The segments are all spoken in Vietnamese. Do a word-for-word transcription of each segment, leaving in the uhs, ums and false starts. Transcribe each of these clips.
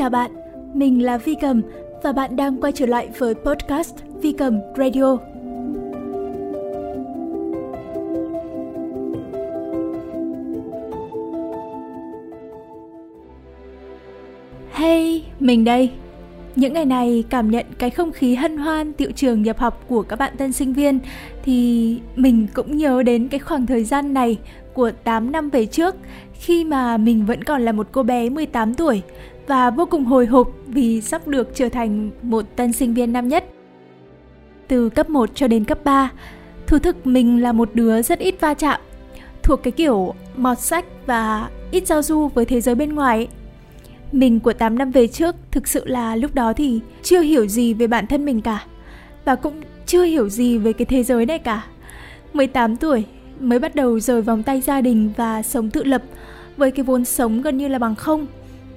Chào bạn, mình là Vy Cầm và bạn đang quay trở lại với podcast Vy Cầm Radio. Hey, mình đây. Những ngày này cảm nhận cái không khí hân hoan tiệu trường nhập học của các bạn tân sinh viên thì mình cũng nhớ đến cái khoảng thời gian này của tám năm về trước, khi mà mình vẫn còn là một cô bé mười tám tuổi và vô cùng hồi hộp vì sắp được trở thành một tân sinh viên năm nhất. Từ cấp một cho đến cấp ba, thú thực mình là một đứa rất ít va chạm, thuộc cái kiểu mọt sách và ít giao du với thế giới bên ngoài. Mình của tám năm về trước thực sự là lúc đó thì chưa hiểu gì về bản thân mình cả, và cũng chưa hiểu gì về cái thế giới này cả. mười tám tuổi mới bắt đầu rời vòng tay gia đình và sống tự lập với cái vốn sống gần như là bằng không.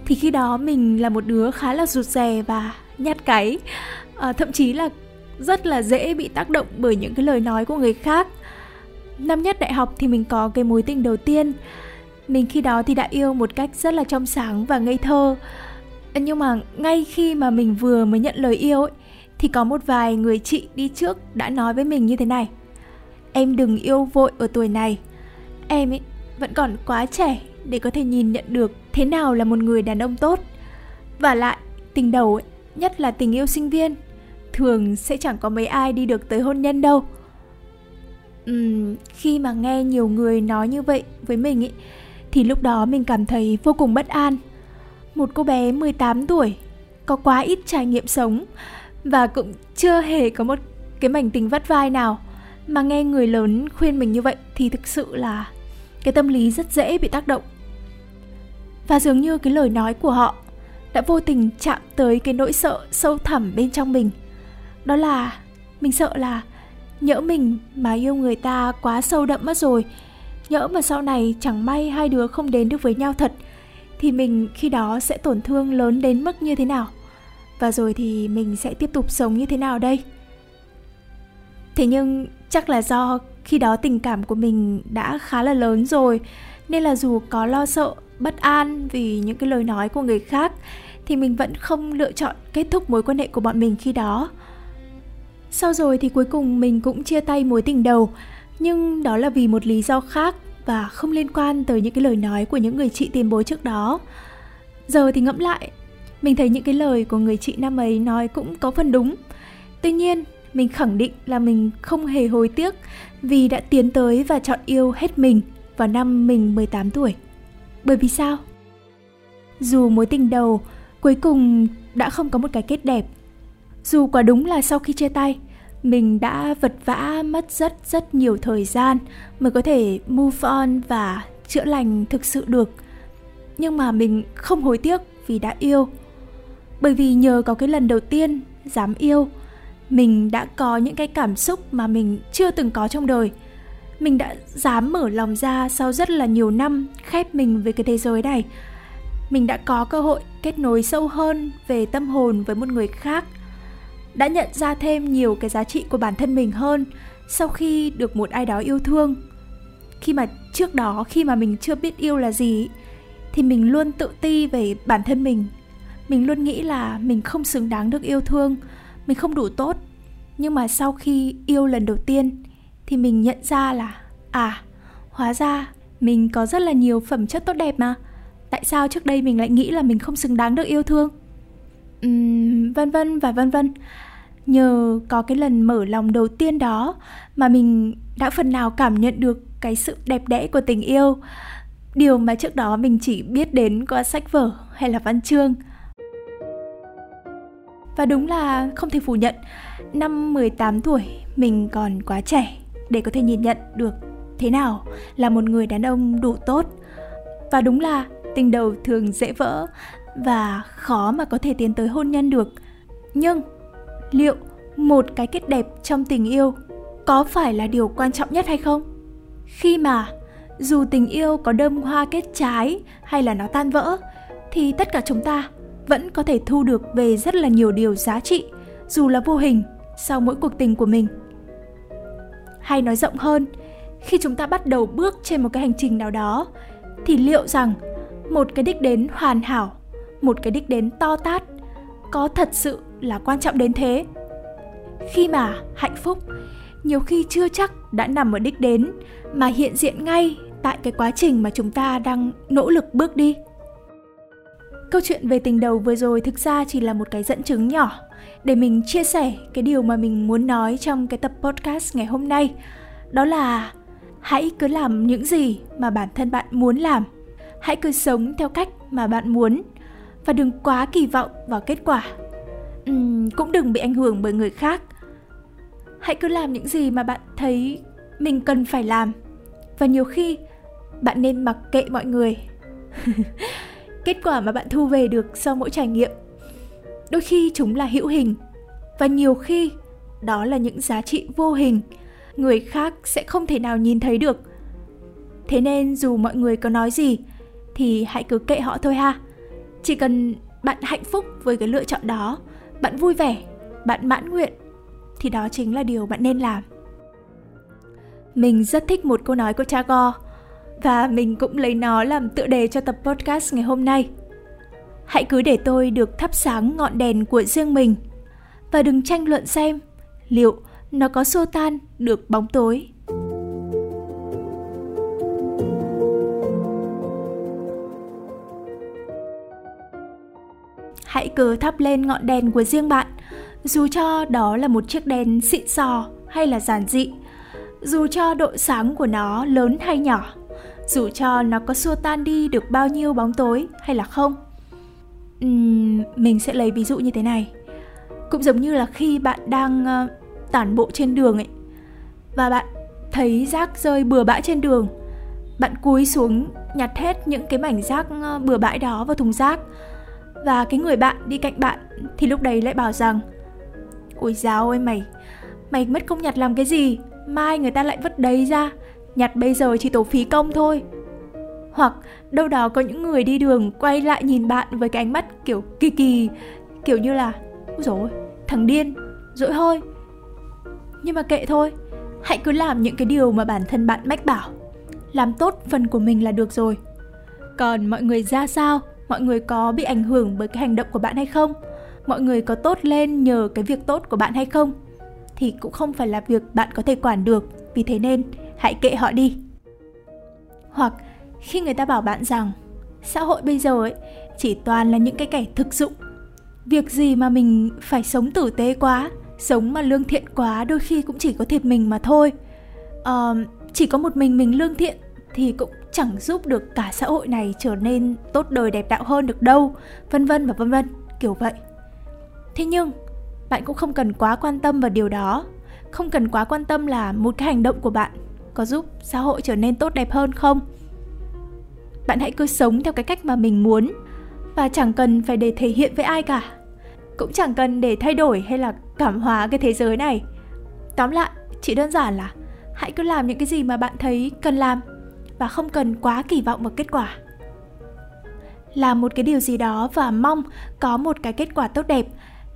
Thì khi đó mình là một đứa khá là rụt rè và nhát cáy, à, thậm chí là rất là dễ bị tác động bởi những cái lời nói của người khác. Năm nhất đại học thì mình có cái mối tình đầu tiên. Mình khi đó thì đã yêu một cách rất là trong sáng và ngây thơ. Nhưng mà ngay khi mà mình vừa mới nhận lời yêu ấy, thì có một vài người chị đi trước đã nói với mình như thế này: em đừng yêu vội ở tuổi này, em ấy vẫn còn quá trẻ để có thể nhìn nhận được thế nào là một người đàn ông tốt. Và lại tình đầu ấy, nhất là tình yêu sinh viên, thường sẽ chẳng có mấy ai đi được tới hôn nhân đâu. uhm, Khi mà nghe nhiều người nói như vậy với mình ấy, thì lúc đó mình cảm thấy vô cùng bất an. Một cô bé mười tám tuổi, có quá ít trải nghiệm sống và cũng chưa hề có một cái mảnh tình vắt vai nào, mà nghe người lớn khuyên mình như vậy thì thực sự là cái tâm lý rất dễ bị tác động. Và dường như cái lời nói của họ đã vô tình chạm tới cái nỗi sợ sâu thẳm bên trong mình. Đó là mình sợ là nhỡ mình mà yêu người ta quá sâu đậm mất rồi, nhỡ mà sau này chẳng may hai đứa không đến được với nhau thật, thì mình khi đó sẽ tổn thương lớn đến mức như thế nào, và rồi thì mình sẽ tiếp tục sống như thế nào đây. Thế nhưng chắc là do khi đó tình cảm của mình đã khá là lớn rồi, nên là dù có lo sợ, bất an vì những cái lời nói của người khác, thì mình vẫn không lựa chọn kết thúc mối quan hệ của bọn mình khi đó. Sau rồi thì cuối cùng mình cũng chia tay mối tình đầu, nhưng đó là vì một lý do khác và không liên quan tới những cái lời nói của những người chị tiền bối trước đó. Giờ thì ngẫm lại, mình thấy những cái lời của người chị năm ấy nói cũng có phần đúng. Tuy nhiên, mình khẳng định là mình không hề hối tiếc vì đã tiến tới và chọn yêu hết mình vào năm mình mười tám tuổi. Bởi vì sao? Dù mối tình đầu cuối cùng đã không có một cái kết đẹp, dù quả đúng là sau khi chia tay, mình đã vật vã mất rất rất nhiều thời gian mới có thể move on và chữa lành thực sự được, nhưng mà mình không hối tiếc vì đã yêu. Bởi vì nhờ có cái lần đầu tiên dám yêu, mình đã có những cái cảm xúc mà mình chưa từng có trong đời. Mình đã dám mở lòng ra sau rất là nhiều năm khép mình với cái thế giới này. Mình đã có cơ hội kết nối sâu hơn về tâm hồn với một người khác, đã nhận ra thêm nhiều cái giá trị của bản thân mình hơn sau khi được một ai đó yêu thương. Khi mà trước đó, khi mà mình chưa biết yêu là gì, thì mình luôn tự ti về bản thân mình. Mình luôn nghĩ là mình không xứng đáng được yêu thương, mình không đủ tốt. Nhưng mà sau khi yêu lần đầu tiên thì mình nhận ra là à, hóa ra mình có rất là nhiều phẩm chất tốt đẹp mà. Tại sao trước đây mình lại nghĩ là mình không xứng đáng được yêu thương? Uhm, vân vân và vân vân. Nhờ có cái lần mở lòng đầu tiên đó mà mình đã phần nào cảm nhận được cái sự đẹp đẽ của tình yêu, điều mà trước đó mình chỉ biết đến qua sách vở hay là văn chương. Và đúng là không thể phủ nhận, năm mười tám tuổi mình còn quá trẻ để có thể nhìn nhận được thế nào là một người đàn ông đủ tốt. Và đúng là tình đầu thường dễ vỡ và khó mà có thể tiến tới hôn nhân được. Nhưng liệu một cái kết đẹp trong tình yêu có phải là điều quan trọng nhất hay không? Khi mà dù tình yêu có đơm hoa kết trái hay là nó tan vỡ, thì tất cả chúng ta vẫn có thể thu được về rất là nhiều điều giá trị, dù là vô hình, sau mỗi cuộc tình của mình. Hay nói rộng hơn, khi chúng ta bắt đầu bước trên một cái hành trình nào đó, thì liệu rằng một cái đích đến hoàn hảo, một cái đích đến to tát có thật sự là quan trọng đến thế. Khi mà hạnh phúc nhiều khi chưa chắc đã nằm ở đích đến mà hiện diện ngay tại cái quá trình mà chúng ta đang nỗ lực bước đi. Câu chuyện về tình đầu vừa rồi thực ra chỉ là một cái dẫn chứng nhỏ để mình chia sẻ cái điều mà mình muốn nói trong cái tập podcast ngày hôm nay. Đó là hãy cứ làm những gì mà bản thân bạn muốn làm. Hãy cứ sống theo cách mà bạn muốn và đừng quá kỳ vọng vào kết quả. Uhm, cũng đừng bị ảnh hưởng bởi người khác. Hãy cứ làm những gì mà bạn thấy mình cần phải làm. Và nhiều khi bạn nên mặc kệ mọi người. Kết quả mà bạn thu về được sau mỗi trải nghiệm, đôi khi chúng là hữu hình và nhiều khi đó là những giá trị vô hình người khác sẽ không thể nào nhìn thấy được. Thế nên dù mọi người có nói gì thì hãy cứ kệ họ thôi ha. Chỉ cần bạn hạnh phúc với cái lựa chọn đó, bạn vui vẻ, bạn mãn nguyện thì đó chính là điều bạn nên làm. Mình rất thích một câu nói của Tagore và mình cũng lấy nó làm tựa đề cho tập podcast ngày hôm nay. Hãy cứ để tôi được thắp sáng ngọn đèn của riêng mình và đừng tranh luận xem liệu nó có xua tan được bóng tối. Hãy cứ thắp lên ngọn đèn của riêng bạn, dù cho đó là một chiếc đèn xịn sò hay là giản dị, dù cho độ sáng của nó lớn hay nhỏ, dù cho nó có xua tan đi được bao nhiêu bóng tối hay là không. Uhm, mình sẽ lấy ví dụ như thế này. Cũng giống như là khi bạn đang uh, tản bộ trên đường ấy, và bạn thấy rác rơi bừa bãi trên đường. Bạn cúi xuống nhặt hết những cái mảnh rác uh, bừa bãi đó vào thùng rác. Và cái người bạn đi cạnh bạn thì lúc đấy lại bảo rằng: "Ôi dào ơi mày, mày mất công nhặt làm cái gì, mai người ta lại vứt đấy ra, nhặt bây giờ chỉ tổ phí công thôi." Hoặc đâu đó có những người đi đường quay lại nhìn bạn với cái ánh mắt kiểu kỳ kỳ, kiểu như là: "Úi dồi, thằng điên, dỗi hơi." Nhưng mà kệ thôi, hãy cứ làm những cái điều mà bản thân bạn mách bảo. Làm tốt phần của mình là được rồi. Còn mọi người ra sao? Mọi người có bị ảnh hưởng bởi cái hành động của bạn hay không? Mọi người có tốt lên nhờ cái việc tốt của bạn hay không? Thì cũng không phải là việc bạn có thể quản được. Vì thế nên hãy kệ họ đi. Hoặc khi người ta bảo bạn rằng xã hội bây giờ ấy chỉ toàn là những cái kẻ thực dụng, việc gì mà mình phải sống tử tế quá, sống mà lương thiện quá, đôi khi cũng chỉ có thiệt mình mà thôi. À, chỉ có một mình mình lương thiện thì cũng chẳng giúp được cả xã hội này trở nên tốt đời đẹp đạo hơn được đâu, vân vân và vân vân, kiểu vậy. Thế nhưng bạn cũng không cần quá quan tâm vào điều đó. Không cần quá quan tâm là một cái hành động của bạn có giúp xã hội trở nên tốt đẹp hơn không. Bạn hãy cứ sống theo cái cách mà mình muốn và chẳng cần phải để thể hiện với ai cả. Cũng chẳng cần để thay đổi hay là cảm hóa cái thế giới này. Tóm lại, chỉ đơn giản là hãy cứ làm những cái gì mà bạn thấy cần làm và không cần quá kỳ vọng vào kết quả. Làm một cái điều gì đó và mong có một cái kết quả tốt đẹp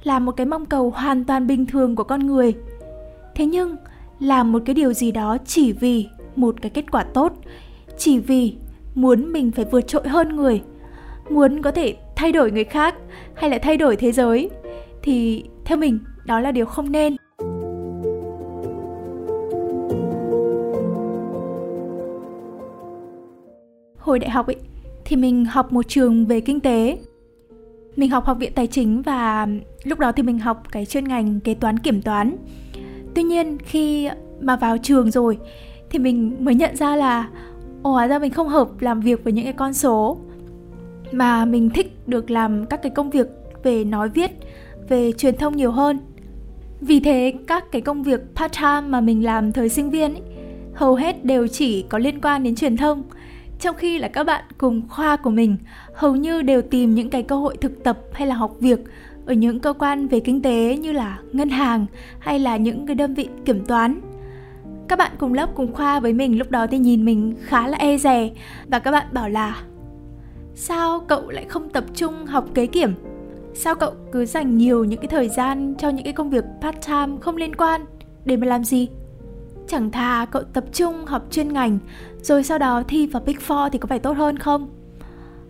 là một cái mong cầu hoàn toàn bình thường của con người. Thế nhưng, làm một cái điều gì đó chỉ vì một cái kết quả tốt, chỉ vì muốn mình phải vượt trội hơn người, muốn có thể thay đổi người khác hay là thay đổi thế giới, thì theo mình đó là điều không nên. Hồi đại học ấy, thì mình học một trường về kinh tế. Mình học Học viện Tài chính và lúc đó thì mình học cái chuyên ngành kế toán kiểm toán. Tuy nhiên khi mà vào trường rồi thì mình mới nhận ra là hóa ra mình không hợp làm việc với những cái con số, mà mình thích được làm các cái công việc về nói viết, về truyền thông nhiều hơn. Vì thế các cái công việc part time mà mình làm thời sinh viên ấy, hầu hết đều chỉ có liên quan đến truyền thông. Trong khi là các bạn cùng khoa của mình hầu như đều tìm những cái cơ hội thực tập hay là học việc ở những cơ quan về kinh tế như là ngân hàng hay là những cái đơn vị kiểm toán. Các bạn cùng lớp cùng khoa với mình lúc đó thì nhìn mình khá là e dè và các bạn bảo là: "Sao cậu lại không tập trung học kế kiểm? Sao cậu cứ dành nhiều những cái thời gian cho những cái công việc part time không liên quan để mà làm gì? Chẳng thà cậu tập trung học chuyên ngành rồi sau đó thi vào Big Four thì có phải tốt hơn không?"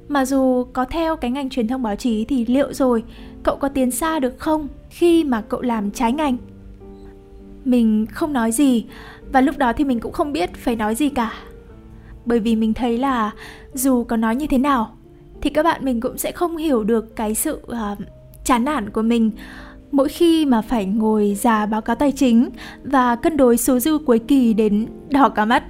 Mà dù có theo cái ngành truyền thông báo chí thì liệu rồi cậu có tiến xa được không khi mà cậu làm trái ngành? Mình không nói gì, và lúc đó thì mình cũng không biết phải nói gì cả. Bởi vì mình thấy là dù có nói như thế nào thì các bạn mình cũng sẽ không hiểu được cái sự uh, chán nản của mình mỗi khi mà phải ngồi ra báo cáo tài chính và cân đối số dư cuối kỳ đến đỏ cả mắt.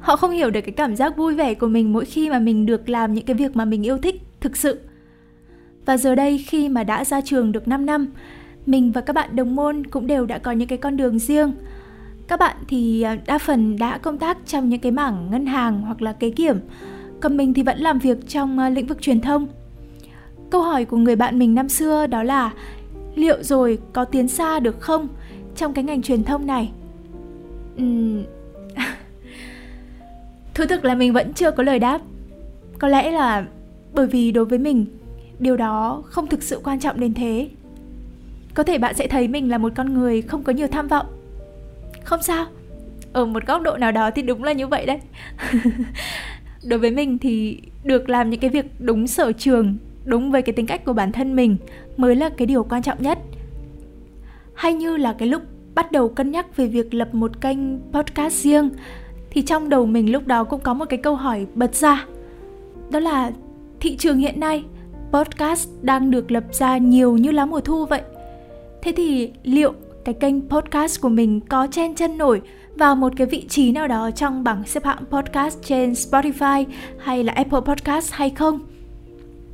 Họ không hiểu được cái cảm giác vui vẻ của mình mỗi khi mà mình được làm những cái việc mà mình yêu thích thực sự. Và giờ đây khi mà đã ra trường được năm năm, mình và các bạn đồng môn cũng đều đã có những cái con đường riêng. Các bạn thì đa phần đã công tác trong những cái mảng ngân hàng hoặc là kế kiểm, còn mình thì vẫn làm việc trong lĩnh vực truyền thông. Câu hỏi của người bạn mình năm xưa đó là liệu rồi có tiến xa được không trong cái ngành truyền thông này? Uhm... Thú thực là mình vẫn chưa có lời đáp. Có lẽ là bởi vì đối với mình, điều đó không thực sự quan trọng đến thế. Có thể bạn sẽ thấy mình là một con người không có nhiều tham vọng. Không sao, ở một góc độ nào đó thì đúng là như vậy đấy. Đối với mình thì được làm những cái việc đúng sở trường, đúng với cái tính cách của bản thân mình mới là cái điều quan trọng nhất. Hay như là cái lúc bắt đầu cân nhắc về việc lập một kênh podcast riêng, thì trong đầu mình lúc đó cũng có một cái câu hỏi bật ra. Đó là thị trường hiện nay, podcast đang được lập ra nhiều như lá mùa thu vậy. Thế thì liệu cái kênh podcast của mình có chen chân nổi vào một cái vị trí nào đó trong bảng xếp hạng podcast trên Spotify hay là Apple Podcast hay không?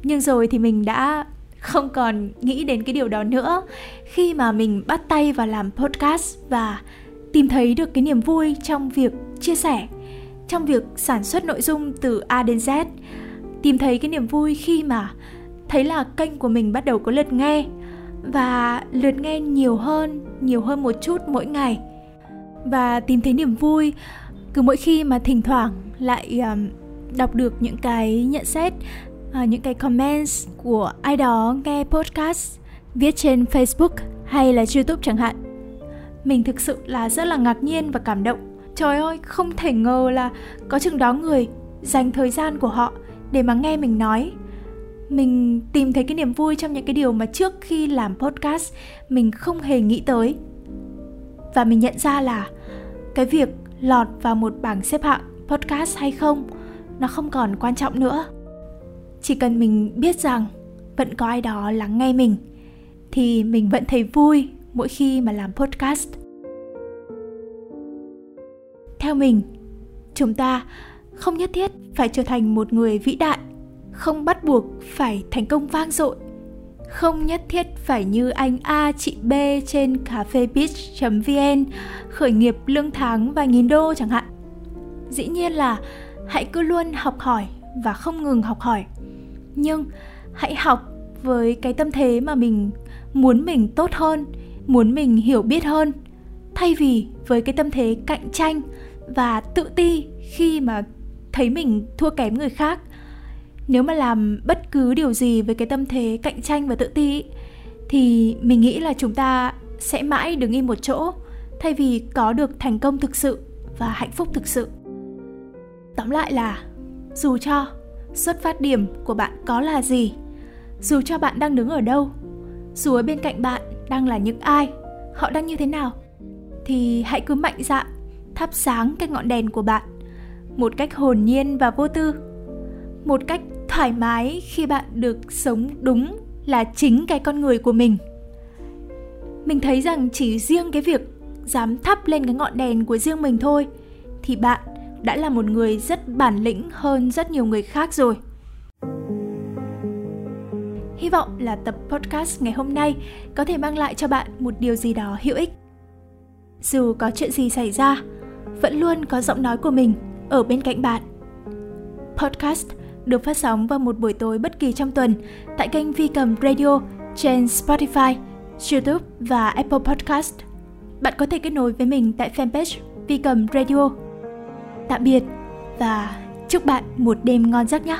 Nhưng rồi thì mình đã không còn nghĩ đến cái điều đó nữa khi mà mình bắt tay vào làm podcast và tìm thấy được cái niềm vui trong việc chia sẻ, trong việc sản xuất nội dung từ A đến Z. Tìm thấy cái niềm vui khi mà thấy là kênh của mình bắt đầu có lượt nghe, và lượt nghe nhiều hơn, nhiều hơn một chút mỗi ngày. Và tìm thấy niềm vui cứ mỗi khi mà thỉnh thoảng lại um, đọc được những cái nhận xét, uh, những cái comments của ai đó nghe podcast, viết trên Facebook hay là YouTube chẳng hạn. Mình thực sự là rất là ngạc nhiên và cảm động. Trời ơi, không thể ngờ là có chừng đó người dành thời gian của họ để mà nghe mình nói. Mình tìm thấy cái niềm vui trong những cái điều mà trước khi làm podcast mình không hề nghĩ tới. Và mình nhận ra là cái việc lọt vào một bảng xếp hạng podcast hay không, nó không còn quan trọng nữa. Chỉ cần mình biết rằng vẫn có ai đó lắng nghe mình thì mình vẫn thấy vui mỗi khi mà làm podcast. Theo mình, chúng ta không nhất thiết phải trở thành một người vĩ đại, không bắt buộc phải thành công vang dội, không nhất thiết phải như anh A, chị B trên cafebiz chấm vê en khởi nghiệp lương tháng vài nghìn đô chẳng hạn. Dĩ nhiên là hãy cứ luôn học hỏi và không ngừng học hỏi, nhưng hãy học với cái tâm thế mà mình muốn mình tốt hơn, muốn mình hiểu biết hơn, thay vì với cái tâm thế cạnh tranh và tự ti khi mà thấy mình thua kém người khác. Nếu mà làm bất cứ điều gì với cái tâm thế cạnh tranh và tự ti thì mình nghĩ là chúng ta sẽ mãi đứng im một chỗ thay vì có được thành công thực sự và hạnh phúc thực sự. Tóm lại là dù cho xuất phát điểm của bạn có là gì, dù cho bạn đang đứng ở đâu, dù ở bên cạnh bạn đang là những ai, họ đang như thế nào, thì hãy cứ mạnh dạn thắp sáng cái ngọn đèn của bạn một cách hồn nhiên và vô tư, một cách thoải mái khi bạn được sống đúng là chính cái con người của mình. Mình thấy rằng chỉ riêng cái việc dám thắp lên cái ngọn đèn của riêng mình thôi thì bạn đã là một người rất bản lĩnh hơn rất nhiều người khác rồi. Hy vọng là tập podcast ngày hôm nay có thể mang lại cho bạn một điều gì đó hữu ích. Dù có chuyện gì xảy ra, vẫn luôn có giọng nói của mình ở bên cạnh bạn. Podcast được phát sóng vào một buổi tối bất kỳ trong tuần tại kênh Vy Cầm Radio trên Spotify, YouTube và Apple Podcast. Bạn có thể kết nối với mình tại fanpage Vy Cầm Radio. Tạm biệt và chúc bạn một đêm ngon giấc nhé!